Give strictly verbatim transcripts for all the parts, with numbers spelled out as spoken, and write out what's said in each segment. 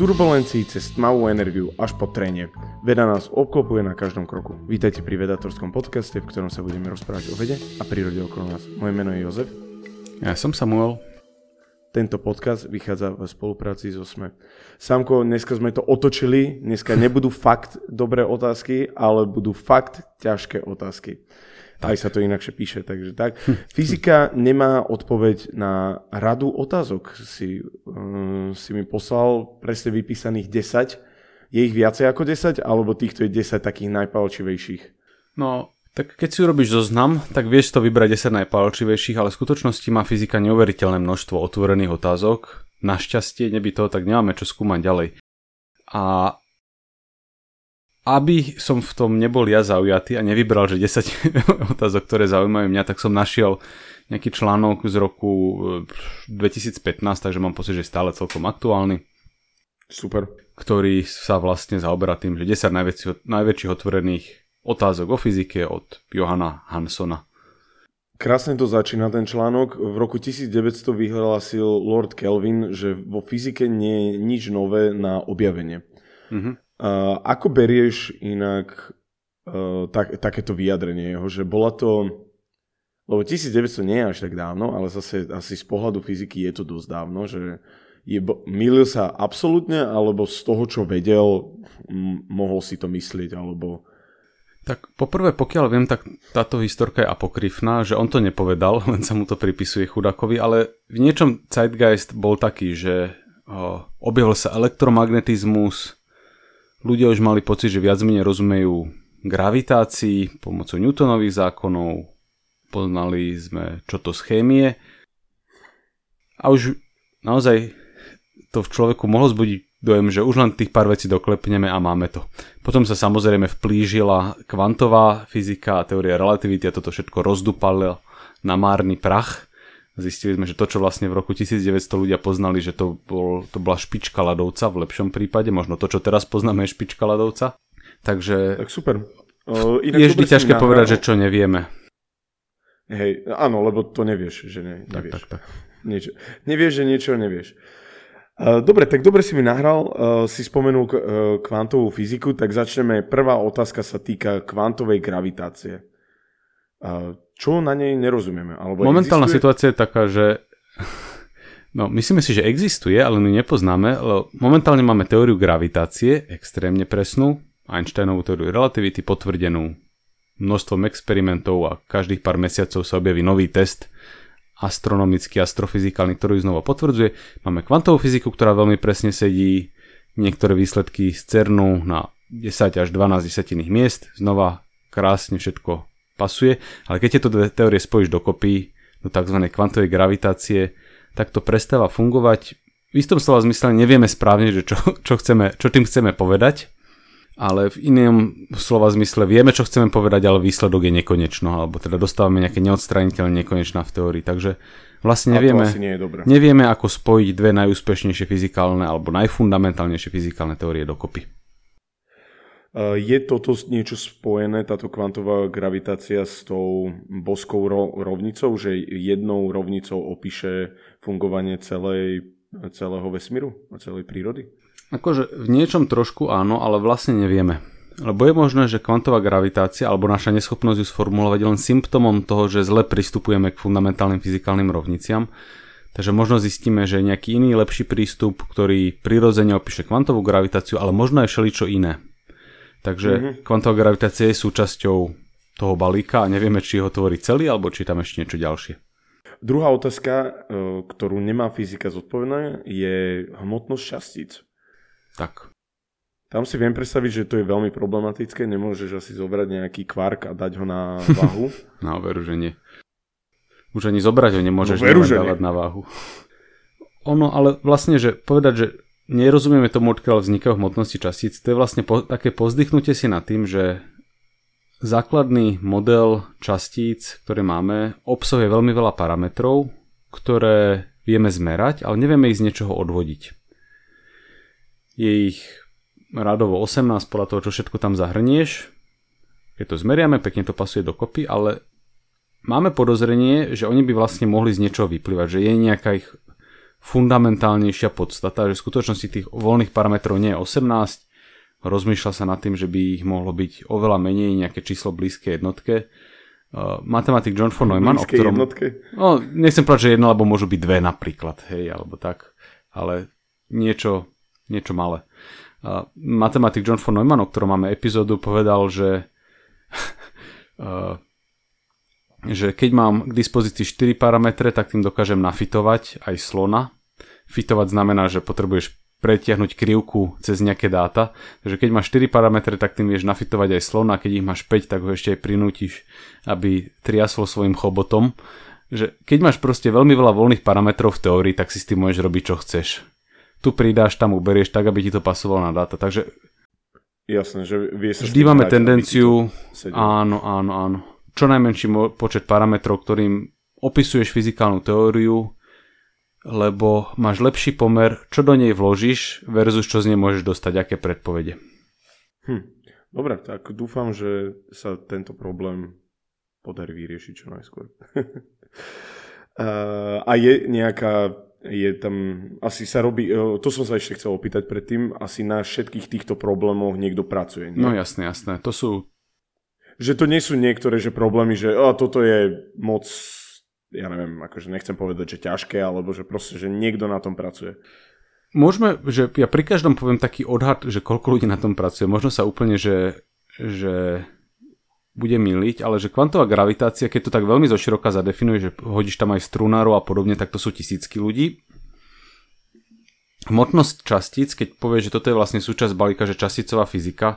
turbulencii cez tmavú energiu až po trenenie. Veda nás obklopuje na každom kroku. Vítajte pri vedatorskom podcaste, v ktorom sa budeme rozprávať o vede a prírode okolo nás. Moje meno je Jozef. Ja som Samuel. Tento podcast vychádza v spolupráci so es em e. Samko, dneska sme to otočili, dneska nebudú fakt dobré otázky, ale budú fakt ťažké otázky. Aj sa to inakšie píše, takže tak. Fyzika nemá odpoveď na radu otázok. Si, um, si mi poslal presne vypísaných desať. Je ich viacej ako desať, alebo týchto je desať takých najpálčivejších? No, tak keď si urobíš zoznam, tak vieš to vybrať desať najpálčivejších, ale v skutočnosti má fyzika neuveriteľné množstvo otvorených otázok. Našťastie, neby toho, tak nemáme čo skúmať ďalej. A aby som v tom nebol ja zaujatý a nevybral, že desať otázok, ktoré zaujímajú mňa, tak som našiel nejaký článok z roku dvetisícpätnásť, takže mám pocit, že je stále celkom aktuálny. Super. Ktorý sa vlastne zaoberá tým, že desať najväčších, najväčších otvorených otázok o fyzike od Johanna Hansona. Krásne to začína ten článok. V roku devätnásťsto vyhlásil Lord Kelvin, že vo fyzike nie je nič nové na objavenie. Mhm. Uh, ako berieš inak uh, tak, takéto vyjadrenie jeho, že bola to, lebo devätnásťsto nie je až tak dávno, ale zase asi z pohľadu fyziky je to dosť dávno, že je, mýlil sa absolútne, alebo z toho, čo vedel, m- mohol si to myslieť, alebo... Tak poprvé, pokiaľ viem, tak táto historka je apokryfná, že on to nepovedal, len sa mu to pripisuje chudákovi, ale v niečom Zeitgeist bol taký, že oh, objavil sa elektromagnetizmus. Ľudia už mali pocit, že viac menej rozumejú gravitácii pomocou Newtonových zákonov. Poznali sme, čo to z chémie. A už naozaj to v človeku mohlo zbudiť dojem, že už len tých pár vecí doklepneme a máme to. Potom sa samozrejme vplížila kvantová fyzika a teória relativity a toto všetko rozdupalo na márny prach. Zistili sme, že to, čo vlastne v roku devätnásťsto ľudia poznali, že to, bol, to bola špička ľadovca v lepšom prípade. Možno to, čo teraz poznáme, je špička ľadovca. Takže tak super. Uh, inak je vždy ťažké nahrával. Povedať, že čo nevieme. Hej, áno, lebo to nevieš, že ne, nevieš. Tak, tak, tak. Niečo. Nevieš, že niečo nevieš. Uh, dobre, tak dobre si mi nahral, uh, si spomenul k, uh, kvantovú fyziku, tak začneme. Prvá otázka sa týka kvantovej gravitácie. Uh, Čo na nej nerozumieme? Alebo momentálna existuje? Situácia je taká, že no, myslíme si, že existuje, ale my nepoznáme. Lebo momentálne máme teóriu gravitácie, extrémne presnú, Einsteinovú teóriu relativity, potvrdenú množstvom experimentov a každých pár mesiacov sa objaví nový test, astronomický, astrofyzikálny, ktorý znova potvrdzuje. Máme kvantovú fyziku, ktorá veľmi presne sedí, niektoré výsledky z CERNu na desať až dvanásť desatinných miest, znova krásne všetko pasuje, ale keď tieto dve teórie spojíš dokopy do tzv. Kvantovej gravitácie, tak to prestáva fungovať. V istom slova zmysle nevieme správne, že čo, čo, chceme, čo tým chceme povedať, ale v inom slova zmysle vieme, čo chceme povedať, ale výsledok je nekonečno, alebo teda dostávame nejaké neodstraniteľné nekonečná v teórii. Takže vlastne nevieme, nevieme, ako spojiť dve najúspešnejšie fyzikálne alebo najfundamentálnejšie fyzikálne teórie dokopy. Je toto niečo spojené, táto kvantová gravitácia, s tou boskou rovnicou, že jednou rovnicou opíše fungovanie celej, celého vesmíru a celej prírody? Akože v niečom trošku áno, ale vlastne nevieme. Lebo je možné, že kvantová gravitácia alebo naša neschopnosť ju sformulovať len symptómom toho, že zle pristupujeme k fundamentálnym fyzikálnym rovniciam. Takže možno zistíme, že je nejaký iný lepší prístup, ktorý prirodzene opíše kvantovú gravitáciu, ale možno aj všeličo iné. Takže mm-hmm. kvantová gravitácia je súčasťou toho balíka a nevieme, či ho tvorí celý, alebo či tam ešte niečo ďalšie. Druhá otázka, ktorú nemá fyzika zodpovedaná, je hmotnosť častíc. Tak. Tam si viem predstaviť, že to je veľmi problematické. Nemôžeš asi zobrať nejaký kvark a dať ho na váhu. No, veru, že nie. Už ani zobrať ho nemôžeš no, veru, dávať nie. Na váhu. Ono, ale vlastne, že povedať, že nerozumieme tomu, odkiaľ vznikajú hmotnosti častíc. To je vlastne po, také povzdychnutie si nad tým, že základný model častíc, ktoré máme, obsahuje veľmi veľa parametrov, ktoré vieme zmerať, ale nevieme ich z niečoho odvodiť. Je ich radovo osemnásť podľa toho, čo všetko tam zahrnieš. Keď to zmeriame, pekne to pasuje dokopy, ale máme podozrenie, že oni by vlastne mohli z niečoho vyplývať, že je nejaká ich fundamentálnejšia podstata, že v skutočnosti tých voľných parametrov nie je osemnásť. Rozmýšľa sa nad tým, že by ich mohlo byť oveľa menej, nejaké číslo blízke jednotke. Uh, matematik John von Neumann, o ktorom... jednotke? No, nechcem povedať, že jedna, lebo môžu byť dve napríklad, hej, alebo tak, ale niečo, niečo malé. Uh, matematik John von Neumann, o ktorom máme epizódu, povedal, že uh, že keď mám k dispozícii štyri parametre, tak tým dokážem nafitovať aj slona. Fitovať znamená, že potrebuješ pretiahnuť krivku cez nejaké dáta. Takže keď máš štyri parametre, tak tým vieš nafitovať aj slona. Keď ich máš päť, tak ho ešte aj prinútiš, aby triasol svojim chobotom. Že keď máš proste veľmi veľa voľných parametrov v teórii, tak si s tým môžeš robiť, čo chceš. Tu pridáš, tam uberieš tak, aby ti to pasovalo na dáta. Takže jasné, že vie sa vždy máme tendenciu... Áno, áno, áno. Čo najmenší počet parametrov, ktorým opisuješ fyzikálnu teóriu, lebo máš lepší pomer, čo do nej vložíš versus čo z nej môžeš dostať, aké predpovede. Hm. Dobre, tak dúfam, že sa tento problém podarí vyriešiť čo najskôr. A je nejaká, je tam, asi sa robí, to som sa ešte chcel opýtať predtým, asi na všetkých týchto problémoch niekto pracuje. Nie? No jasné, jasné, to sú... Že to nie sú niektoré že problémy, že a, toto je moc, ja neviem, akože nechcem povedať, že ťažké, alebo že proste, že niekto na tom pracuje. Môžeme, že ja pri každom poviem taký odhad, že koľko ľudí na tom pracuje. Možno sa úplne, že, že bude miliť, ale že kvantová gravitácia, keď to tak veľmi zoširoka zadefinuje, že hodíš tam aj strunárov a podobne, tak to sú tisícky ľudí. Hmotnosť častíc, keď povieš, že toto je vlastne súčasť balíka, že časticová fyzika,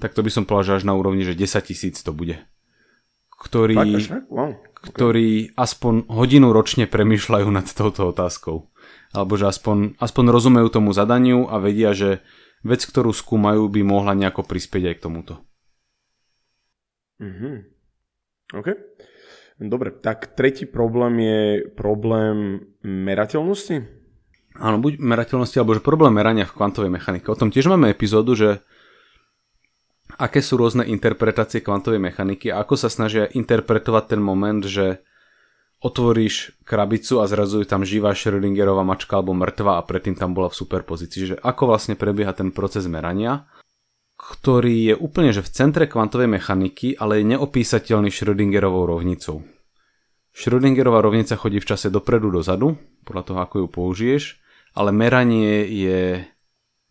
tak to by som povedal, že až na úrovni, že desaťtisíc to bude. Ktorí, tak, wow. ktorí okay. aspoň hodinu ročne premýšľajú nad touto otázkou. Alebo že aspoň, aspoň rozumejú tomu zadaniu a vedia, že vec, ktorú skúmajú, by mohla nejako prispieť aj k tomuto. Mm-hmm. OK. Dobre, tak tretí problém je problém merateľnosti? Áno, buď merateľnosti, alebo že problém merania v kvantovej mechanike. O tom tiež máme epizódu, že aké sú rôzne interpretácie kvantovej mechaniky a ako sa snažia interpretovať ten moment, že otvoríš krabicu a zrazu je tam živá Schrödingerová mačka alebo mŕtva a predtým tam bola v superpozícii. Že ako vlastne prebieha ten proces merania, ktorý je úplne že v centre kvantovej mechaniky, ale je neopísateľný Schrödingerovou rovnicou. Schrödingerová rovnica chodí v čase dopredu dozadu, podľa toho ako ju použiješ, ale meranie je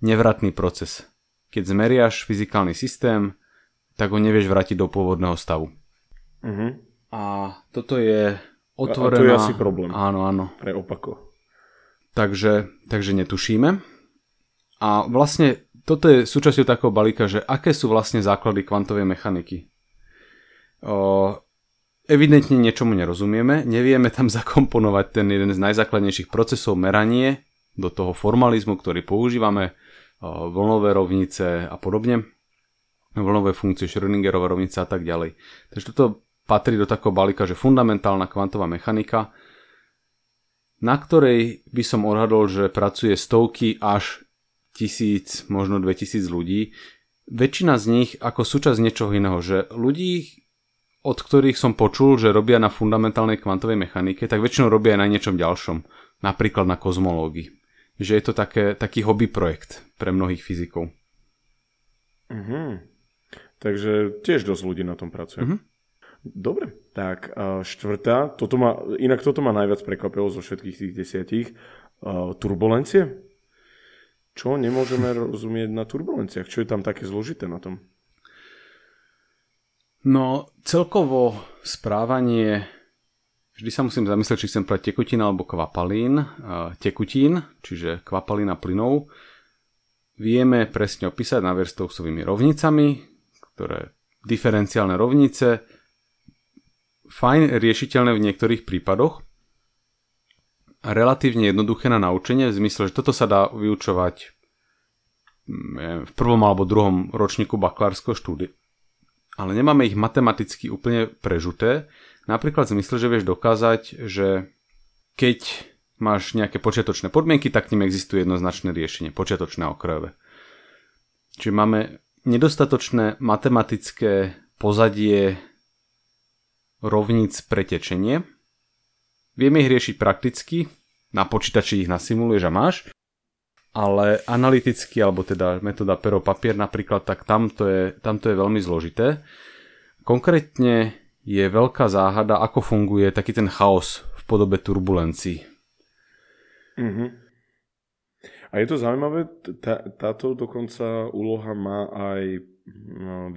nevratný proces. Keď zmeriaš fyzikálny systém, tak ho nevieš vrátiť do pôvodného stavu. Uh-huh. A toto je otvorená... A to je asi problém. Áno, áno. Pre opako. Takže, takže netušíme. A vlastne toto je súčasťou takého balíka, že aké sú vlastne základy kvantovej mechaniky. O, evidentne niečomu nerozumieme. Nevieme tam zakomponovať ten jeden z najzákladnejších procesov meranie do toho formalizmu, ktorý používame, vlnové rovnice a podobne, vlnové funkcie, Schrödingerova rovnica a tak ďalej. Takže toto patrí do takého balíka, že fundamentálna kvantová mechanika, na ktorej by som odhadol, že pracuje stovky až tisíc, možno dvetisíc ľudí. Väčšina z nich ako súčasť niečoho iného, že ľudí, od ktorých som počul, že robia na fundamentálnej kvantovej mechanike, tak väčšinou robia aj na niečom ďalšom, napríklad na kozmológii. Že je to také, taký hobby projekt pre mnohých fyzikov. Uh-huh. Takže tiež dosť ľudí na tom pracuje. Uh-huh. Dobre, tak štvrtá, toto ma, inak toto ma najviac prekvapilo zo všetkých tých desiatich, uh, turbulencie. Čo nemôžeme rozumieť na turbulenciách? Čo je tam také zložité na tom? No, celkovo správanie... Vždy sa musím zamyslieť, či chcem prať tekutín alebo kvapalín. Tekutín, čiže kvapalín a plynov, vieme presne opísať Navier-Stokesovými rovnicami, ktoré diferenciálne rovnice, fajn riešiteľné v niektorých prípadoch, relatívne jednoduché na naučenie, v zmysle, že toto sa dá vyučovať v prvom alebo druhom ročníku bakalárskeho štúdia. Ale nemáme ich matematicky úplne prežuté. Napríklad v zmysle, že vieš dokázať, že keď máš nejaké počiatočné podmienky, tak tým existuje jednoznačné riešenie, počiatočné a okrajové. Čiže máme nedostatočné matematické pozadie rovníc pre tečenie. Vieme ich riešiť prakticky, na počítači ich nasimuluješ a máš. Ale analyticky, alebo teda metóda pero papier napríklad, tak tamto je, tamto je veľmi zložité. Konkrétne je veľká záhada, ako funguje taký ten chaos v podobe turbulencií. Mm-hmm. A je to zaujímavé, tá, táto dokonca úloha má aj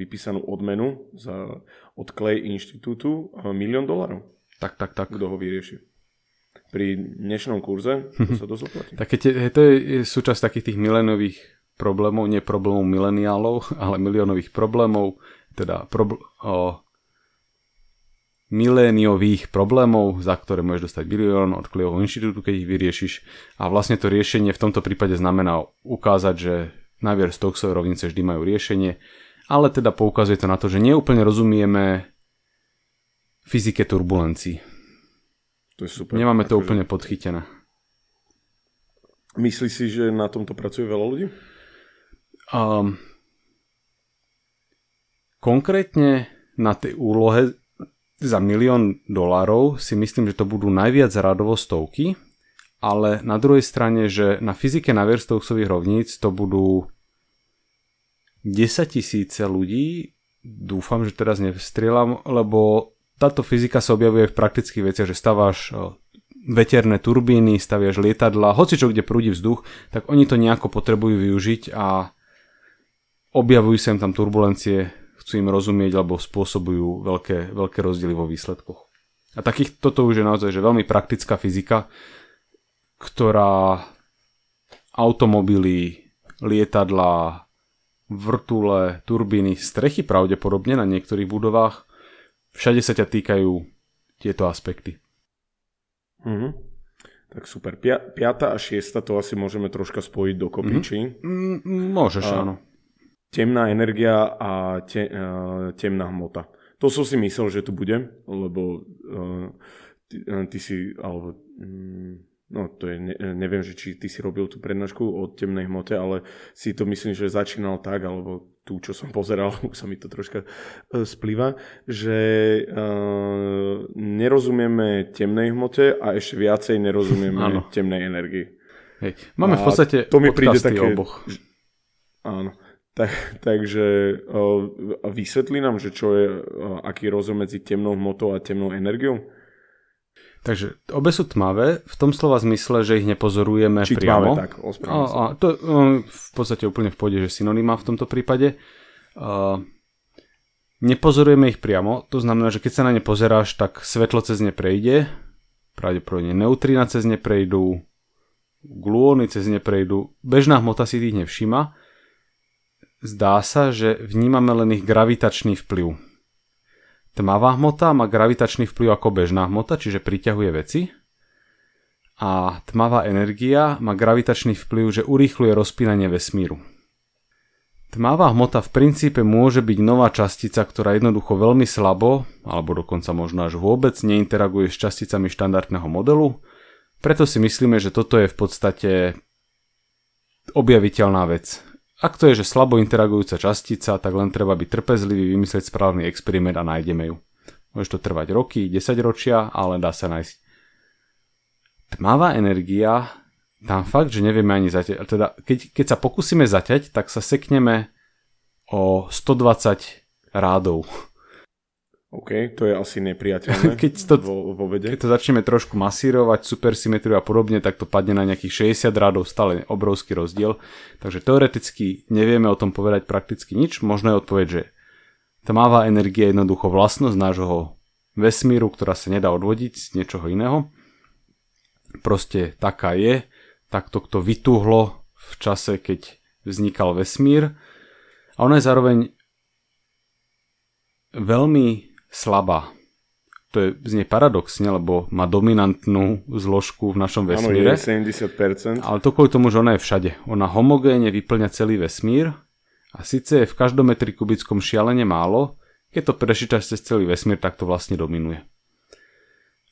vypísanú odmenu za, od Clay inštitútu milión dolárov. Tak, tak, tak. Kto ho vyrieši. Pri dnešnom kurze to sa dosť oplatí. Tak je, to je súčasť takých tých milénových problémov, nie problémov mileniálov, ale miliónových problémov, teda probl- o, miléniových problémov, za ktoré môžeš dostať bilión od Clayho inštitútu, keď ich vyriešiš. A vlastne to riešenie v tomto prípade znamená ukázať, že Navier-Stokesové rovnice vždy majú riešenie, ale teda poukazuje to na to, že neúplne rozumieme fyzike turbulencií. To je super. Nemáme to úplne podchytené. Myslíš si, že na tomto pracuje veľa ľudí? Um, konkrétne na tej úlohe za milión dolárov si myslím, že to budú najviac radovo stovky, ale na druhej strane, že na fyzike Navier-Stokesových rovníc to budú desaťtisíc ľudí. Dúfam, že teraz nevstrieľam, lebo táto fyzika sa objavuje v praktických veciach, že staváš veterné turbíny, staviaš lietadla, hocičo, kde prúdi vzduch, tak oni to nejako potrebujú využiť a objavujú sa im tam turbulencie, chcú im rozumieť, alebo spôsobujú veľké, veľké rozdiely vo výsledkoch. A takých, toto už je naozaj že veľmi praktická fyzika, ktorá automobily, lietadla, vrtule, turbíny, strechy pravdepodobne na niektorých budovách, všade sa ťa týkajú tieto aspekty. Mm-hmm. Tak super. Pia- piata a šiesta to asi môžeme troška spojiť do kopíči. Mm-hmm. Mm, môžeš, a, áno. Temná energia a te- uh, temná hmota. To som si myslel, že tu bude, lebo uh, ty, uh, ty si... Alebo, um, no to je, ne- neviem, že či ty si robil tú prednášku o temnej hmote, ale si to myslím, že začínal tak, alebo... tu, čo som pozeral, sa mi to troška splýva, že e, nerozumieme temnej hmote a ešte viacej nerozumieme áno. temnej energii. Hej. Máme a v podstate to mi príde také, oboch. Áno. Tak, takže e, vysvetlí nám, že čo je, e, aký rozdiel medzi temnou hmotou a temnou energiou? Takže obe sú tmavé, v tom slova zmysle, že ich nepozorujeme či priamo. Tmavé, tak, a, a to je um, v podstate úplne v pohode, že synonymá v tomto prípade. Uh, nepozorujeme ich priamo, to znamená, že keď sa na ne pozeráš, tak svetlo cez ne prejde, pravdepodobne neutrína cez ne prejdú, gluóny cez ne prejdú, bežná hmota si ich nevšíma. Zdá sa, že vnímame len ich gravitačný vplyv. Tmavá hmota má gravitačný vplyv ako bežná hmota, čiže priťahuje veci. A tmavá energia má gravitačný vplyv, že urýchľuje rozpínanie vesmíru. Tmavá hmota v princípe môže byť nová častica, ktorá jednoducho veľmi slabo, alebo dokonca možno až vôbec, neinteraguje s časticami štandardného modelu. Preto si myslíme, že toto je v podstate objaviteľná vec. Ak to je, že slabo interagujúca častica, tak len treba byť trpezlivý, vymyslieť správny experiment a nájdeme ju. Môže to trvať roky, desaťročia, ale dá sa nájsť. Tmavá energia, tam fakt, že nevieme ani zaťať. Teda, keď, keď sa pokúsime zaťať, tak sa sekneme o stodvadsať rádov. OK, to je asi nepriateľné keď to, vo, vo vede. Keď to začneme trošku masírovať, supersymetriu a podobne, tak to padne na nejakých šesťdesiat rádov, stále obrovský rozdiel. Takže teoreticky nevieme o tom povedať prakticky nič. Možno je odpoveď, že tmavá energia je jednoducho vlastnosť nášho vesmíru, ktorá sa nedá odvodiť z niečoho iného. Proste taká je. Takto to vytuhlo v čase, keď vznikal vesmír. A ona je zároveň veľmi slabá. To je znie paradoxne, lebo má dominantnú zložku v našom vesmíre. Áno, je sedemdesiat percent. Ale to kvôli tomu, že ona je všade. Ona homogénne vyplňa celý vesmír a síce je v každom metri kubickom šialene málo, keď to prečítaš cez celý vesmír, tak to vlastne dominuje.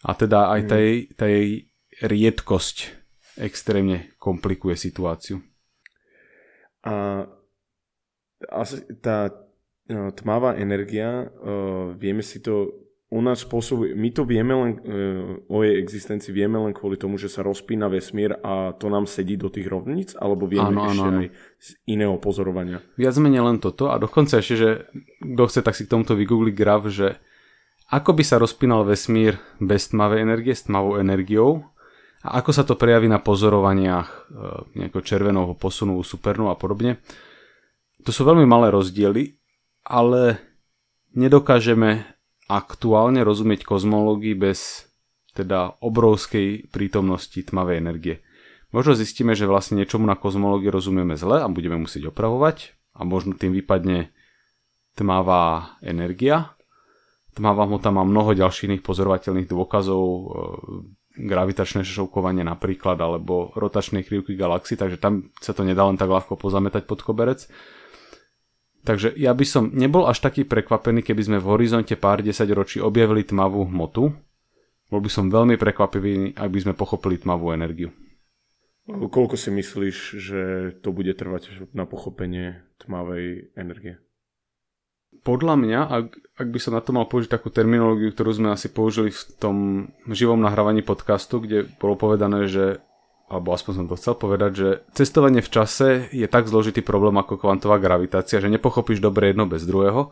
A teda aj tá jej, tá jej riedkosť extrémne komplikuje situáciu. A asi tá tmavá energia, uh, vieme si to u nás spôsobuje, my to vieme len, o jej existencii vieme len kvôli tomu, že sa rozpína vesmír a to nám sedí do tých rovníc, alebo vieme áno, ešte áno, aj z iného pozorovania? Viac menej len toto a dokonca ešte, že kto chce, tak si k tomuto vygoogliť graf, že ako by sa rozpínal vesmír bez tmavej energie, s tmavou energiou a ako sa to prejaví na pozorovaniach nejakého červeného posunu, supernov a podobne. To sú veľmi malé rozdiely, ale nedokážeme aktuálne rozumieť kozmológii bez teda obrovskej prítomnosti tmavej energie. Možno zistíme, že vlastne niečomu na kozmológii rozumieme zle a budeme musieť opravovať a možno tým vypadne tmavá energia. Tmavá hmota má mnoho ďalších iných pozorovateľných dôkazov, gravitačné šokovanie napríklad, alebo rotačné krivky galaxií, takže tam sa to nedá len tak ľahko pozametať pod koberec. Takže ja by som nebol až taký prekvapený, keby sme v horizonte pár desaťročí objavili tmavú hmotu. Bol by som veľmi prekvapený, ak by sme pochopili tmavú energiu. Koľko si myslíš, že to bude trvať na pochopenie tmavej energie? Podľa mňa, ak, ak by som na to mal použiť takú terminológiu, ktorú sme asi použili v tom živom nahrávaní podcastu, kde bolo povedané, že alebo aspoň som to chcel povedať, že cestovanie v čase je tak zložitý problém ako kvantová gravitácia, že nepochopíš dobre jedno bez druhého,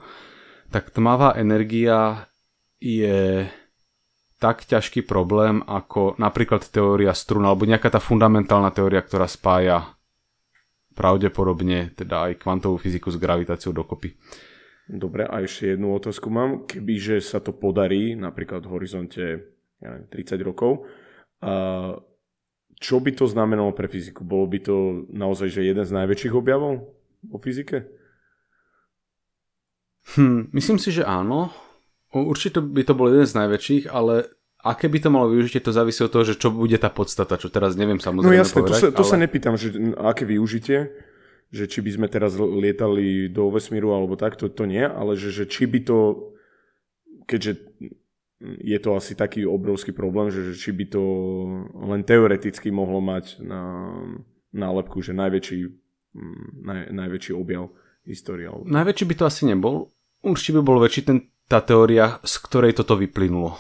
tak tmavá energia je tak ťažký problém ako napríklad teória strún, alebo nejaká tá fundamentálna teória, ktorá spája pravdepodobne teda aj kvantovú fyziku s gravitáciou dokopy. Dobre, a ešte jednu otázku mám. Kebyže sa to podarí, napríklad v horizonte ja neviem, tridsať rokov, a čo by to znamenalo pre fyziku? Bolo by to naozaj že jeden z najväčších objavov o fyzike? Hm, myslím si, že áno. Určite by to bol jeden z najväčších, ale aké by to malo využitie, to závisí od toho, že čo bude tá podstata, čo teraz neviem samozrejme povedať. No jasne, povedať, to, sa, to ale... sa nepýtam, že aké využitie, že či by sme teraz lietali do vesmíru alebo tak, to, to nie, ale že, že či by to, keďže... je to asi taký obrovský problém, že či by to len teoreticky mohlo mať na nálepku, že najväčší, naj, najväčší objav histórie. Najväčší by to asi nebol. Určite by bol väčší ten, tá teória, z ktorej toto vyplynulo.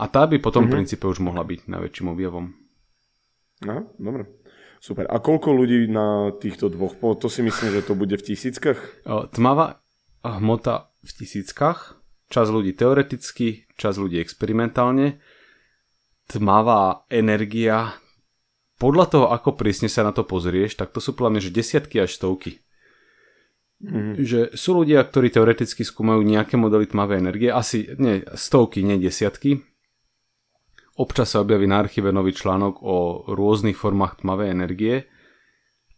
A tá by potom mhm. v princípe už mohla byť najväčším objavom. Aha, dobre. Super. A koľko ľudí na týchto dvoch? To si myslím, že to bude v tisíckach? Tmavá hmota v tisíckach. Čas ľudí teoreticky, čas ľudí experimentálne. Tmavá energia. Podľa toho, ako prísne sa na to pozrieš, tak to sú podľa mňa že desiatky až stovky. Mm-hmm. Že sú ľudia, ktorí teoreticky skúmajú nejaké modely tmavej energie. Asi nie, stovky, nie desiatky. Občas sa objaví na archíve nový článok o rôznych formách tmavej energie.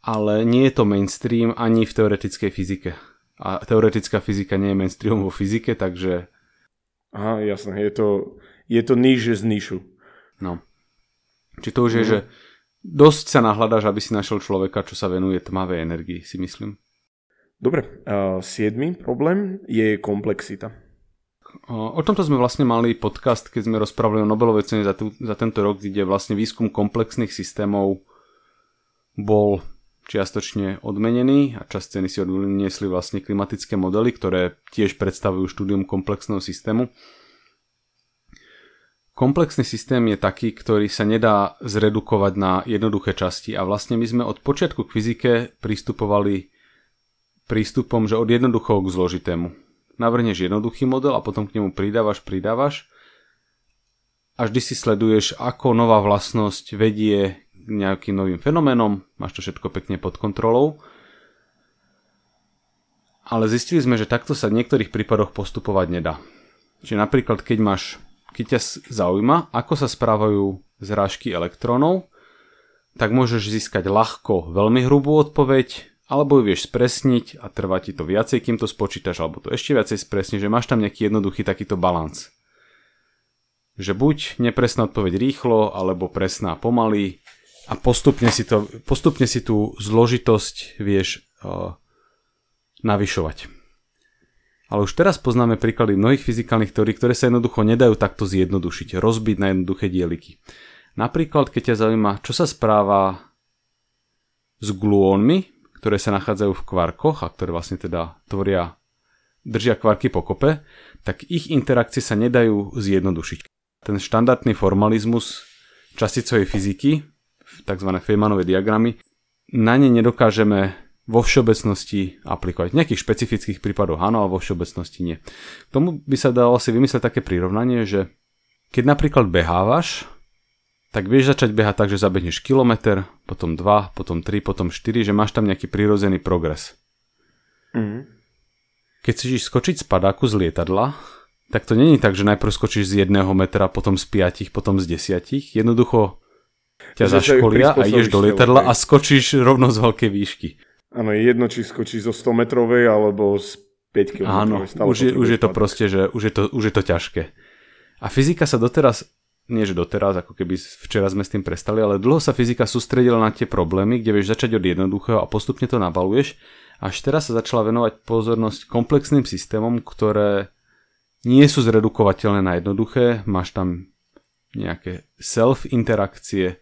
Ale nie je to mainstream ani v teoretickej fyzike. A teoretická fyzika nie je mainstream vo fyzike, takže... Aha, jasné, je to, je to níž z nížu. No. Či to už mm. je, že dosť sa nahľadáš, aby si našiel človeka, čo sa venuje tmavej energii, si myslím. Dobre, uh, siedmy problém je komplexita. Uh, o tomto sme vlastne mali podcast, keď sme rozprávali o Nobelovej cene za, tú, za tento rok, kde vlastne výskum komplexných systémov bol... čiastočne odmenený a časť ceny si odniesli vlastne klimatické modely, ktoré tiež predstavujú štúdium komplexného systému. Komplexný systém je taký, ktorý sa nedá zredukovať na jednoduché časti a vlastne my sme od počiatku k fyzike pristupovali prístupom, že od jednoduchého k zložitému. Navrhneš jednoduchý model a potom k nemu pridávaš, pridávaš a vždy si sleduješ, ako nová vlastnosť vedie nejakým novým fenoménom, máš to všetko pekne pod kontrolou. Ale zistili sme, že takto sa v niektorých prípadoch postupovať nedá. Čiže napríklad, keď máš, keď ťa zaujíma, ako sa správajú zrážky elektrónov, tak môžeš získať ľahko veľmi hrubú odpoveď, alebo ju vieš spresniť a trvá ti to viacej, kým to spočítaš, alebo to ešte viacej spresniť, že máš tam nejaký jednoduchý takýto balans. Že buď nepresná odpoveď rýchlo, alebo presná pomaly, a postupne si, to, postupne si tú zložitosť vieš uh, navyšovať. Ale už teraz poznáme príklady mnohých fyzikálnych teórií, ktoré sa jednoducho nedajú takto zjednodušiť, rozbiť na jednoduché dieliky. Napríklad, keď ťa zaujíma, čo sa správa s gluónmi, ktoré sa nachádzajú v kvarkoch a ktoré vlastne teda tvoria držia kvarky pokope, tak ich interakcie sa nedajú zjednodušiť. Ten štandardný formalizmus časticovej fyziky, tzv. Feynmanové diagramy, na ne nedokážeme vo všeobecnosti aplikovať. V nejakých špecifických prípadoch áno, a vo všeobecnosti nie. K tomu by sa dalo si vymyslieť také prirovnanie, že keď napríklad behávaš, tak vieš začať behať tak, že zabehneš kilometr, potom dva, potom tri, potom štyri, že máš tam nejaký prirodzený progres. Mhm. Keď chceš skočiť z padáku z lietadla, tak to není tak, že najprv skočíš z jedného metra, potom z piatich, potom z desiatich. Jednoducho ťa zaškolia a ideš do lietadla a skočíš rovno z veľkej výšky. Áno, jedno, či skočíš zo sto metrovej alebo z päť kilometrov. Áno, už je, už je to proste, že už je to, už je to ťažké. A fyzika sa doteraz, nie že doteraz, ako keby včera sme s tým prestali, ale dlho sa fyzika sústredila na tie problémy, kde vieš začať od jednoduchého a postupne to nabaluješ. Až teraz sa začala venovať pozornosť komplexným systémom, ktoré nie sú zredukovateľné na jednoduché. Máš tam nejaké self-interakcie,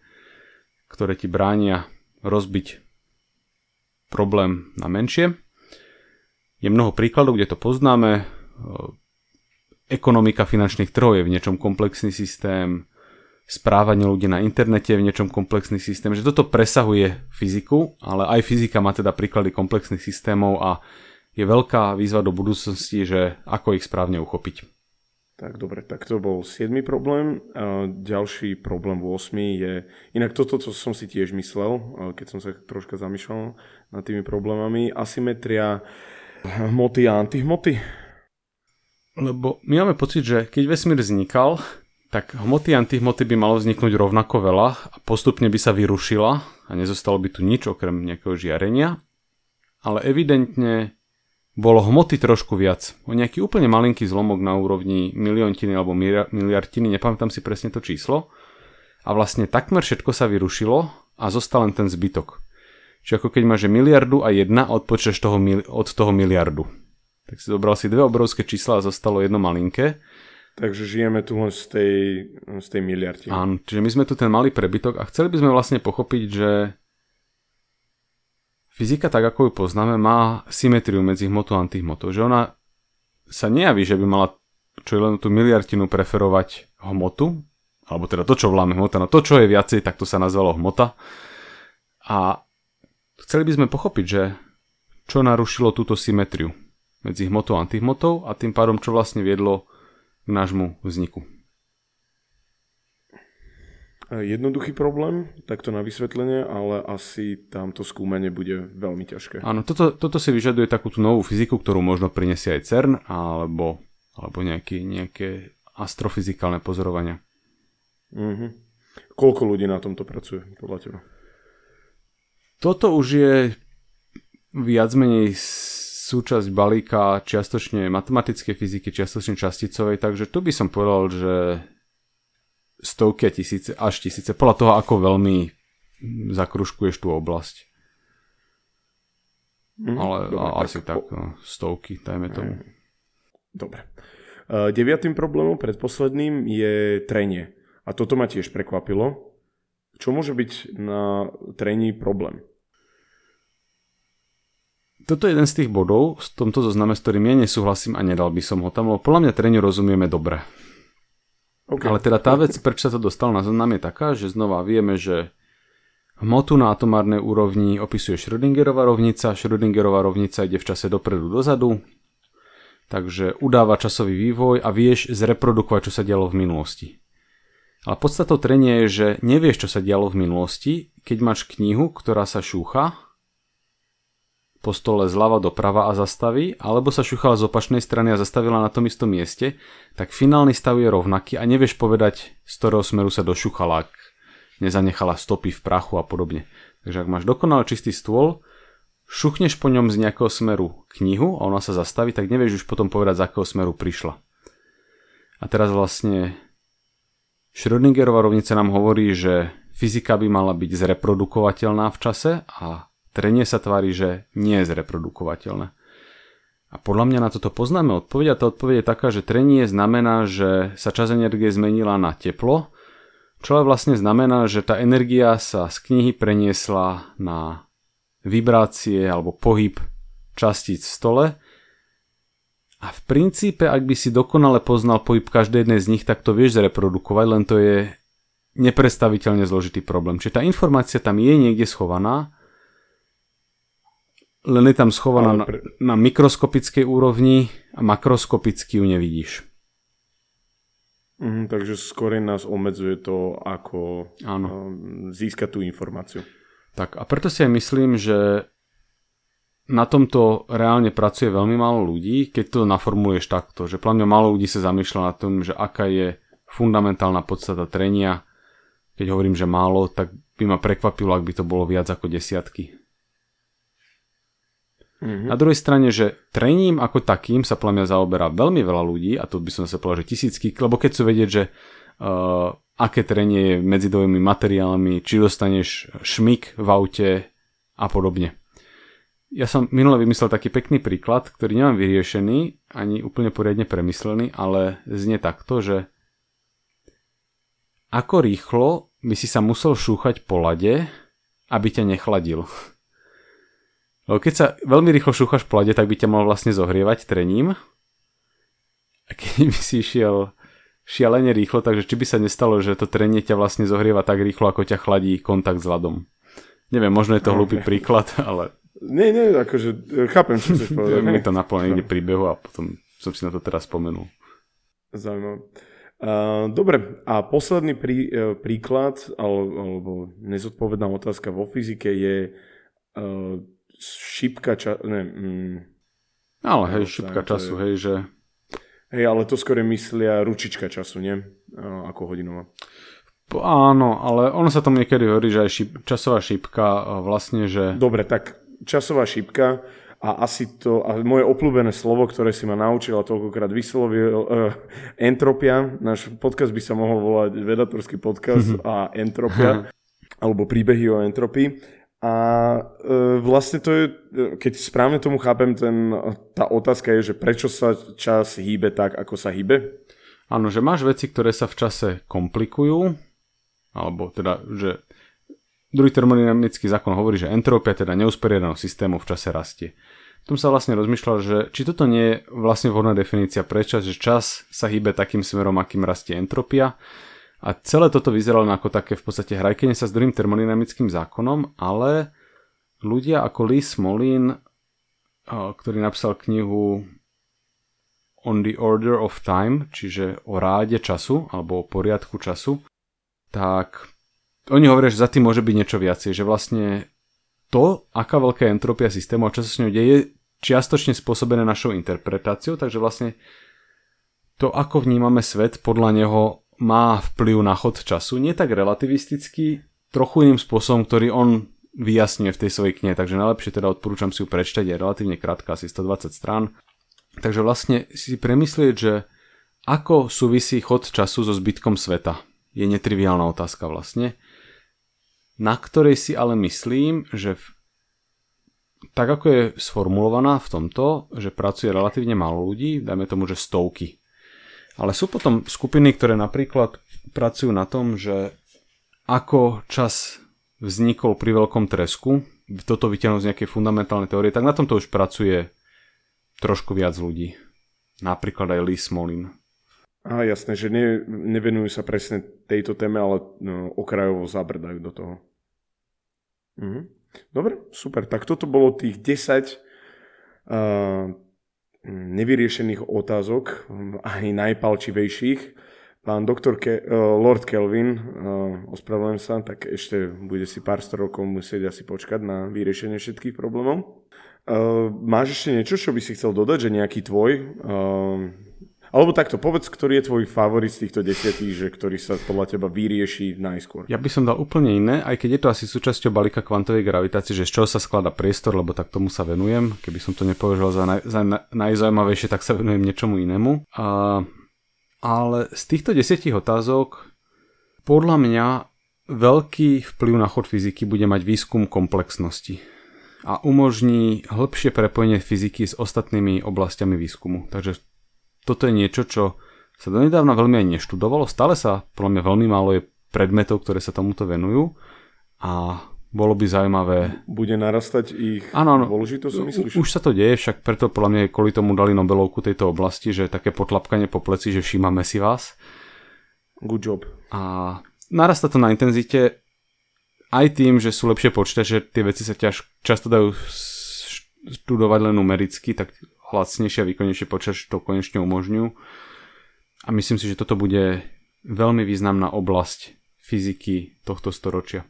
ktoré ti bránia rozbiť problém na menšie. Je mnoho príkladov, kde to poznáme. Ekonomika finančných trhov je v niečom komplexný systém, správanie ľudí na internete je v niečom komplexný systém, že toto presahuje fyziku, ale aj fyzika má teda príklady komplexných systémov a je veľká výzva do budúcnosti, že ako ich správne uchopiť. Tak dobre, tak to bol siedmy problém. A ďalší problém v ôsmom je, inak toto, čo som si tiež myslel, keď som sa troška zamýšľal nad tými problémami, asymetria hmoty a antihmoty. Lebo my máme pocit, že keď vesmír vznikal, tak hmoty a antihmoty by malo vzniknúť rovnako veľa a postupne by sa vyrušila a nezostalo by tu nič okrem nejakého žiarenia. Ale evidentne bolo hmoty trošku viac. O nejaký úplne malinký zlomok na úrovni miliontiny alebo miliardiny, nepamätám si presne to číslo. A vlastne takmer všetko sa vyrušilo a zostal len ten zbytok. Čiže ako keď máš miliardu a jedna a odpočítaš toho, od toho miliardu. Tak si zobral si dve obrovské čísla a zostalo jedno malinké. Takže žijeme tu len z tej, z tej miliardy. Áno, čiže my sme tu ten malý prebytok a chceli by sme vlastne pochopiť, že fyzika, tak ako ju poznáme, má symetriu medzi hmotou a antihmotou. Že ona sa nejaví, že by mala čo je len tú miliardinu preferovať hmotu, alebo teda to, čo voláme hmota, no to, čo je viacej, tak to sa nazvalo hmota. A chceli by sme pochopiť, že čo narušilo túto symetriu medzi hmotou a antihmotou a tým pádom, čo vlastne viedlo k nášmu vzniku. Jednoduchý problém, takto na vysvetlenie, ale asi tamto skúmanie bude veľmi ťažké. Áno, toto, toto si vyžaduje takúto novú fyziku, ktorú možno prinesie aj CERN alebo, alebo nejaké, nejaké astrofyzikálne pozorovania. Mm-hmm. Koľko ľudí na tomto pracuje podľa teba? Toto už je viac menej súčasť balíka čiastočne matematickej fyziky, čiastočne časticovej, takže tu by som povedal, že stovky a tisíce, až tisíce, podľa toho, ako veľmi zakružkuješ tú oblasť. Mm, Ale dobre, asi tak, tak po... no, stovky, dajme tomu. Dobre. Uh, deviatým problémom, predposledným, je trenie. A toto ma tiež prekvapilo. Čo môže byť na trení problém? Toto je jeden z tých bodov, v tomto zozname, s ktorým ja nesúhlasím a nedal by som ho tam, lebo podľa mňa treniu rozumieme dobre. Okay. Ale teda tá vec, prečo sa to dostalo na zoznam, je taká, že znova vieme, že hmotu na atomárnej úrovni opisuje Schrödingerová rovnica, Schrödingerová rovnica ide v čase dopredu dozadu, takže udáva časový vývoj a vieš zreprodukovať, čo sa dialo v minulosti. Ale podstatou trenia je, že nevieš, čo sa dialo v minulosti, keď máš knihu, ktorá sa šúcha po stole zľava doprava a zastaví, alebo sa šúchala z opačnej strany a zastavila na tom istom mieste, tak finálny stav je rovnaký a nevieš povedať, z ktorého smeru sa došúchala, ak nezanechala stopy v prachu a podobne. Takže ak máš dokonale čistý stôl, šuchneš po ňom z nejakého smeru knihu a ona sa zastaví, tak nevieš už potom povedať, z akého smeru prišla. A teraz vlastne Schrödingerová rovnica nám hovorí, že fyzika by mala byť zreprodukovateľná v čase a trenie sa tvári, že nie je zreprodukovateľné. A podľa mňa na toto poznáme odpoveď a tá odpoveď je taká, že trenie znamená, že sa čas energie zmenila na teplo, čo vlastne znamená, že tá energia sa z knihy preniesla na vibrácie alebo pohyb častíc v stole a A v princípe, ak by si dokonale poznal pohyb každej jednej z nich, tak to vieš zreprodukovať, len to je neprestaviteľne zložitý problém. Čiže tá informácia tam je niekde schovaná, len je tam schovaná pre... na, na mikroskopickej úrovni a makroskopicky ju nevidíš. Mm, takže skôr nás obmedzuje to, ako áno. získať tú informáciu. Tak a preto si aj myslím, že na tomto reálne pracuje veľmi málo ľudí, keď to naformuluješ takto, že plavne málo ľudí sa zamýšľa na tom, že aká je fundamentálna podstata trenia. Keď hovorím, že málo, tak by ma prekvapilo, ak by to bolo viac ako desiatky. Mm-hmm. Na druhej strane, že trením ako takým sa plavne zaoberá veľmi veľa ľudí, a to by som sa povedal, že tisícky, lebo keď sú vedieť, že uh, aké trenie je medzi dvojimi materiálmi, či dostaneš šmik v aute a podobne. Ja som minule vymyslel taký pekný príklad, ktorý nemám vyriešený, ani úplne poriadne premyslený, ale znie takto, že ako rýchlo by si sa musel šúchať po lade, aby ťa nechladil. Lebo keď sa veľmi rýchlo šúchaš po lade, tak by ťa mal vlastne zohrievať trením. A keď by si šiel šialene rýchlo, takže či by sa nestalo, že to trenie ťa vlastne zohrieva tak rýchlo, ako ťa chladí kontakt s ľadom. Neviem, možno je to hlúpy okay. príklad, ale... Nie, nie, akože chápem, čo chceš povedať. Mi to naplne niekde príbehu a potom som si na to teraz spomenul. Zaujímavé. Uh, dobre, a posledný prí, uh, príklad, alebo nezodpovedná otázka vo fyzike je uh, šipka času. Mm, ale hej, no, šipka tak, času, je, hej, že... Hej, ale to skôr myslia ručička času, nie? Uh, ako hodinová. Áno, ale ono sa tomu niekedy hovorí, že aj šip, časová šipka vlastne, že... Dobre, tak... Časová šipka a asi to, a moje obľúbené slovo, ktoré si ma naučila toľkokrát vyslovil, uh, entropia. Náš podcast by sa mohol volať vedatorský podcast a entropia, alebo príbehy o entropii. A uh, vlastne to je, keď správne tomu chápem, ten, tá otázka je, že prečo sa čas hýbe tak, ako sa hýbe? Áno, že máš veci, ktoré sa v čase komplikujú, alebo teda, že... Druhý termodynamický zákon hovorí, že entrópia, teda neusporiadanosť systému v čase rastie. V tom sa vlastne rozmýšľal, že či toto nie je vlastne vhodná definícia pre čas, že čas sa hýbe takým smerom, akým rastie entropia. A celé toto vyzeralo ako také v podstate hrajkenie sa s druhým termodynamickým zákonom, ale ľudia ako Lee Smolin, ktorý napísal knihu On the Order of Time, čiže o ráde času, alebo o poriadku času, tak... Oni hovoria, že za tým môže byť niečo viacej, že vlastne to, aká veľká entropia systému a čo sa s ňou deje, je čiastočne spôsobené našou interpretáciou, takže vlastne to, ako vnímame svet, podľa neho má vplyv na chod času, nie tak relativisticky, trochu iným spôsobom, ktorý on vyjasňuje v tej svojej knihe, takže najlepšie teda odporúčam si ju prečítať, je relatívne krátka, asi stodvadsať strán, takže vlastne si premyslieť, že ako súvisí chod času so zbytkom sveta, je netriviálna otázka vlastne, na ktorej si ale myslím, že v... tak ako je sformulovaná v tomto, že pracuje relatívne málo ľudí, dajme tomu, že stovky. Ale sú potom skupiny, ktoré napríklad pracujú na tom, že ako čas vznikol pri veľkom tresku, toto vytiahnuť z nejakej fundamentálnej teórie, tak na tomto už pracuje trošku viac ľudí. Napríklad aj Lee Smolin. Á, jasné, že ne, nevenujú sa presne tejto téme, ale no, okrajovo zabrdajú do toho. Mhm. Dobre, super. Tak toto bolo tých desať uh, nevyriešených otázok, aj najpalčivejších. Pán doktor Ke- uh, Lord Kelvin, uh, ospravedlňujem sa, tak ešte bude si pár rokov musieť asi počkať na vyriešenie všetkých problémov. Uh, máš ešte niečo, čo by si chcel dodať, že nejaký tvoj... Uh, Alebo takto, povedz, ktorý je tvoj favorit z týchto desiatých, že ktorý sa podľa teba vyrieši najskôr. Ja by som dal úplne iné, aj keď je to asi súčasťou balíka kvantovej gravitácie, že z čoho sa skladá priestor, lebo tak tomu sa venujem. Keby som to nepovažoval za, naj, za najzaujímavejšie, tak sa venujem niečomu inému. A, ale z týchto desiatich otázok podľa mňa veľký vplyv na chod fyziky bude mať výskum komplexnosti a umožní hĺbšie prepojenie fyziky s ostatnými oblastiami výskumu. Takže toto je niečo, čo sa donedávna veľmi aj neštudovalo. Stále sa, podľa mňa, veľmi málo je predmetov, ktoré sa tomuto venujú. A Bolo by zaujímavé. Bude narastať ich ano, dôležitosť? Myslíš? Už sa to deje, však preto podľa mňa kvôli tomu dali Nobelovku tejto oblasti, že také potlapkanie po pleci, že všímame si vás. Good job. A narasta to na intenzite aj tým, že sú lepšie počítače, že tie veci sa ťaž, často dajú študovať len numericky, tak lacnejšie a výkonnejšie počítače to konečne umožňujú. A myslím si, že toto bude veľmi významná oblasť fyziky tohto storočia.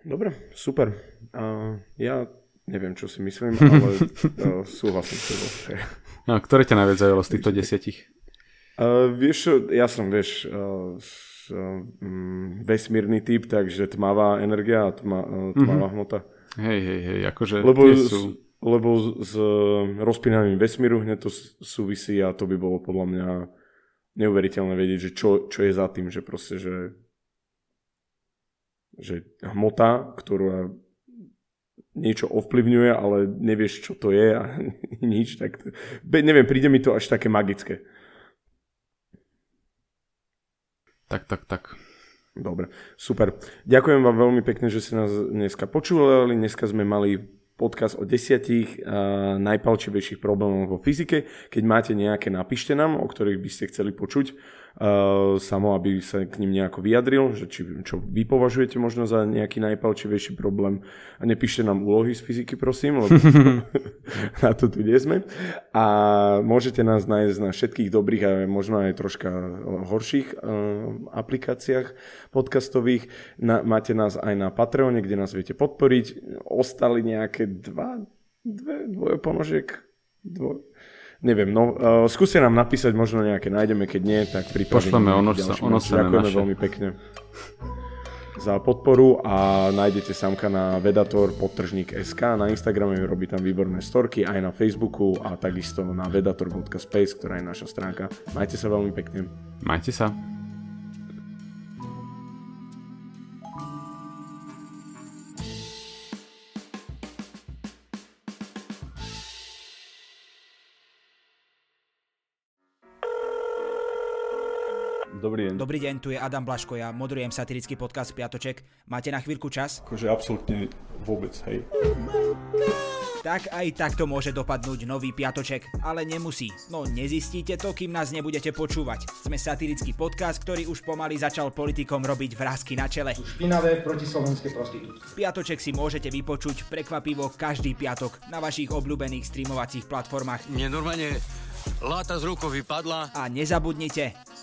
Dobre, super. Uh, ja neviem, čo si myslím, ale uh, súhlasím s tebou. No, ktoré ťa najviac zaujalo z týchto desiatich? Uh, vieš, ja som, vieš, uh, um, vesmírny typ, takže tmavá energia a tma, uh, tmavá mm-hmm. hmota. Hej, hej, hej, akože lebo tie sú... S, lebo s uh, rozpínaním vesmíru hneď to súvisí a to by bolo podľa mňa neuveriteľné vedieť, že čo, čo je za tým, že proste, že... že hmota, ktorá niečo ovplyvňuje, ale nevieš, čo to je a nič, tak to, neviem, príde mi to až také magické. Tak, tak, tak. Dobre, super. Ďakujem vám veľmi pekne, že ste nás dneska počúvali. Dneska sme mali podcast o desiatich uh, najpalčivejších problémov vo fyzike. Keď máte nejaké, napíšte nám, o ktorých by ste chceli počuť. Uh, samo, aby sa k ním nejako vyjadril, že či, čo vy považujete možno za nejaký najpalčivejší problém. A nepíšte nám úlohy z fyziky, prosím, lebo na to tu nie sme. A môžete nás nájsť na všetkých dobrých a možno aj troška horších uh, aplikáciách podcastových. Na, máte nás aj na Patreone, kde nás viete podporiť. Ostali nejaké dva, dve dvojoponožiek, dvoj... neviem, no, uh, skúste nám napísať, možno nejaké nájdeme, keď nie, tak prípadne... Pošleme, ono sa, ono sa ďakujeme naše. Veľmi pekne za podporu a nájdete Samka na Vedator podtržník es ká, na Instagrame robí tam výborné storky, aj na Facebooku a takisto na vedator bodka space, ktorá je naša stránka. Majte sa veľmi pekne. Majte sa. Dobrý deň. Dobrý deň, tu je Adam Blaško, ja moderujem satirický podcast Piatoček. Máte na chvíľku čas? Akože absolútne vôbec, hej. Tak aj takto môže dopadnúť nový Piatoček, ale nemusí. No nezistíte to, kým nás nebudete počúvať. Sme satirický podcast, ktorý už pomaly začal politikom robiť vrásky na čele. Špinavé protislovenské prostitútky. Piatoček si môžete vypočuť prekvapivo každý piatok na vašich obľúbených streamovacích platformách. Nenormálne... Láta z rukou vypadla. A nezabudnite,